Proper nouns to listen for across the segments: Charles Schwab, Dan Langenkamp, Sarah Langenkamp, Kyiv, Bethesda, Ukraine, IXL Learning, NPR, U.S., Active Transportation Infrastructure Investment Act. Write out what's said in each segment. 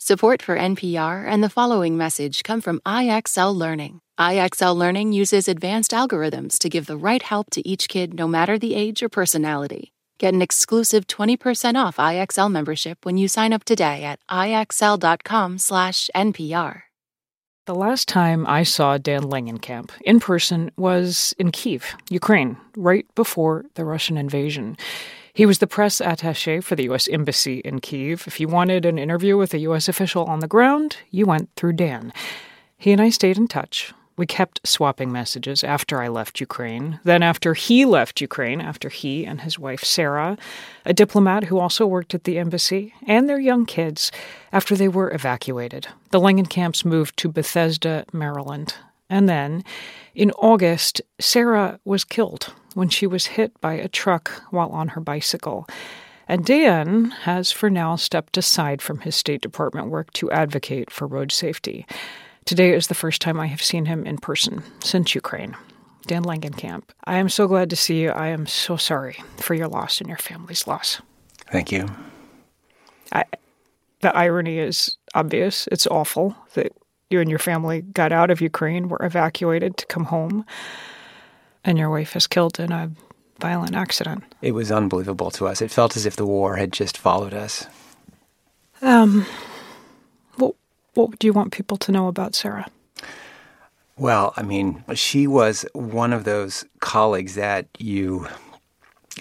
Support for NPR and the following message come from IXL Learning. IXL Learning uses advanced algorithms to give the right help to each kid no matter the age or personality. Get an exclusive 20% off IXL membership when you sign up today at IXL.com/NPR. The last time I saw Dan Langenkamp in person was in Kyiv, Ukraine, right before the Russian invasion. He was the press attaché for the U.S. Embassy in Kyiv. If you wanted an interview with a U.S. official on the ground, you went through Dan. He and I stayed in touch. We kept swapping messages after I left Ukraine. Then after he left Ukraine, after he and his wife Sarah, a diplomat who also worked at the embassy, and their young kids, after they were evacuated. The Langenkamps moved to Bethesda, Maryland. And then, in August, Sarah was killed when she was hit by a truck while on her bicycle. And Dan has for now stepped aside from his State Department work to advocate for road safety. Today is the first time I have seen him in person since Ukraine. Dan Langenkamp, I am so glad to see you. I am so sorry for your loss and your family's loss. Thank you. The irony is obvious. It's awful that you and your family got out of Ukraine, were evacuated to come home, and your wife is killed in a violent accident. It was unbelievable to us. It felt as if the war had just followed us. What do you want people to know about Sarah? Well, I mean, she was one of those colleagues that you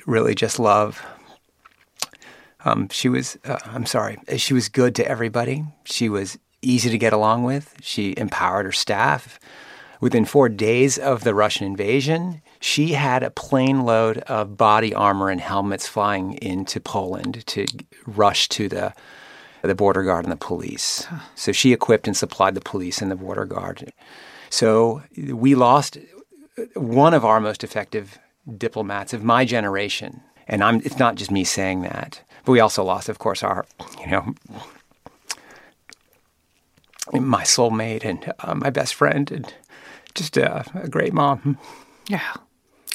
really just love. She was good to everybody. She was easy to get along with. She empowered her staff. Within 4 days of the Russian invasion, she had a plane load of body armor and helmets flying into Poland to rush to the border guard and the police. Huh. So she equipped and supplied the police and the border guard. So we lost one of our most effective diplomats of my generation. And it's not just me saying that. But we also lost, of course, my soulmate and my best friend and just a great mom. Yeah.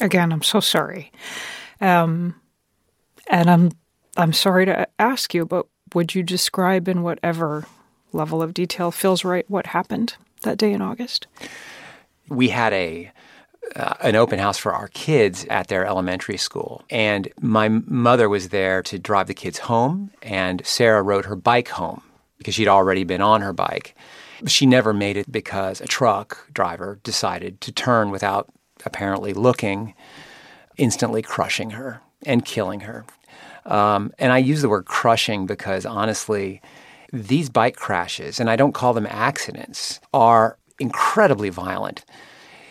Again, I'm so sorry. And I'm sorry to ask you, but would you describe in whatever level of detail feels right what happened that day in August? We had an open house for our kids at their elementary school. And my mother was there to drive the kids home, and Sarah rode her bike home because she'd already been on her bike. She never made it because a truck driver decided to turn without apparently looking, instantly crushing her and killing her. And I use the word crushing because, honestly, these bike crashes, and I don't call them accidents, are incredibly violent.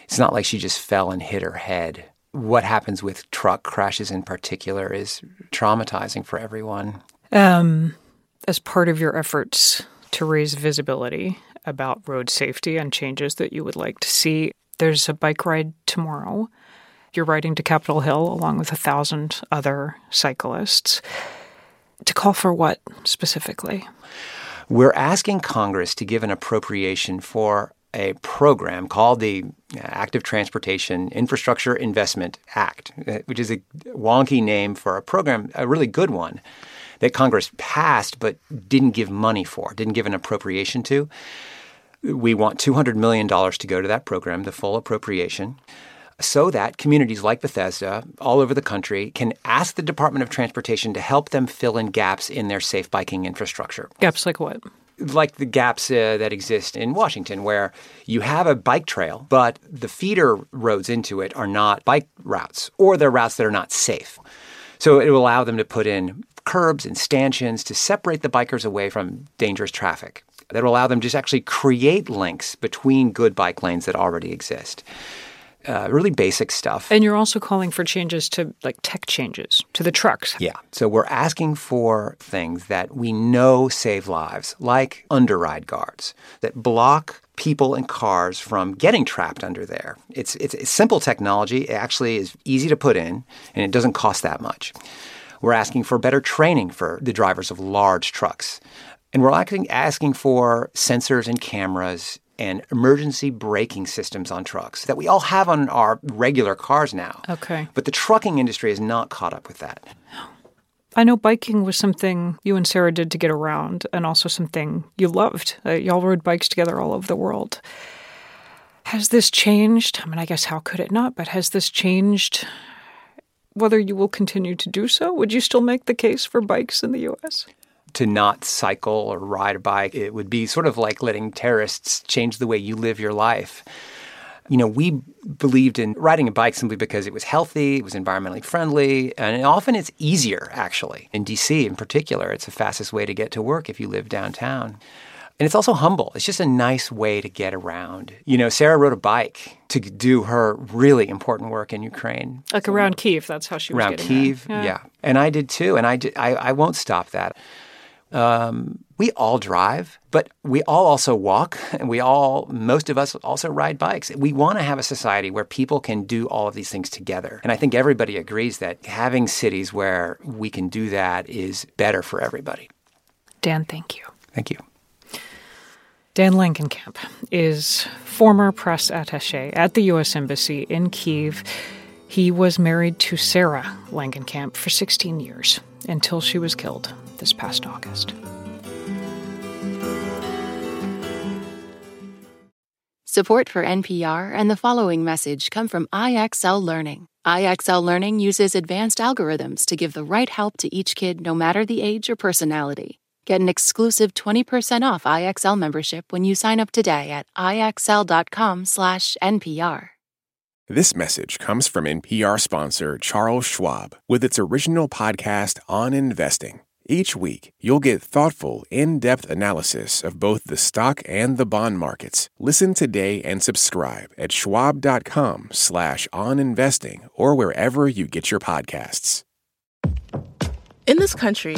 It's not like she just fell and hit her head. What happens with truck crashes in particular is traumatizing for everyone. As part of your efforts to raise visibility about road safety and changes that you would like to see, there's a bike ride tomorrow. You're riding to Capitol Hill along with 1,000 other cyclists. To call for what specifically? We're asking Congress to give an appropriation for a program called the Active Transportation Infrastructure Investment Act, which is a wonky name for a program, a really good one, that Congress passed but didn't give money for, didn't give an appropriation to. We want $200 million to go to that program, the full appropriation, so that communities like Bethesda all over the country can ask the Department of Transportation to help them fill in gaps in their safe biking infrastructure. Gaps like what? Like the gaps that exist in Washington, where you have a bike trail, but the feeder roads into it are not bike routes, or they're routes that are not safe. So it will allow them to put in curbs and stanchions to separate the bikers away from dangerous traffic. That will allow them to just actually create links between good bike lanes that already exist. Really basic stuff. And you're also calling for changes to, like, tech changes to the trucks. Yeah. So we're asking for things that we know save lives, like underride guards that block people and cars from getting trapped under there. It's simple technology. It actually is easy to put in, and it doesn't cost that much. We're asking for better training for the drivers of large trucks. And we're asking for sensors and cameras and emergency braking systems on trucks that we all have on our regular cars now. Okay. But the trucking industry is not caught up with that. I know biking was something you and Sarah did to get around and also something you loved. Y'all rode bikes together all over the world. Has this changed? I mean, I guess how could it not? But has this changed whether you will continue to do so? Would you still make the case for bikes in the U.S.? To not cycle or ride a bike, it would be sort of like letting terrorists change the way you live your life. You know, we believed in riding a bike simply because it was healthy, it was environmentally friendly, and often it's easier, actually. In D.C. in particular, it's the fastest way to get to work if you live downtown. And it's also humble. It's just a nice way to get around. You know, Sarah rode a bike to do her really important work in Ukraine. Like so, around Kyiv, that's how she was getting around. Around Kyiv, yeah. And I did too, and I won't stop that. We all drive, but we all also walk, and most of us also ride bikes. We want to have a society where people can do all of these things together. And I think everybody agrees that having cities where we can do that is better for everybody. Dan, thank you. Thank you. Dan Langenkamp is former press attaché at the U.S. Embassy in Kyiv. He was married to Sarah Langenkamp for 16 years until she was killed this past August. Support for NPR and the following message come from IXL Learning. IXL Learning uses advanced algorithms to give the right help to each kid no matter the age or personality. Get an exclusive 20% off IXL membership when you sign up today at IXL.com/NPR. This message comes from NPR sponsor Charles Schwab with its original podcast on investing. Each week, you'll get thoughtful, in-depth analysis of both the stock and the bond markets. Listen today and subscribe at schwab.com/oninvesting or wherever you get your podcasts. In this country,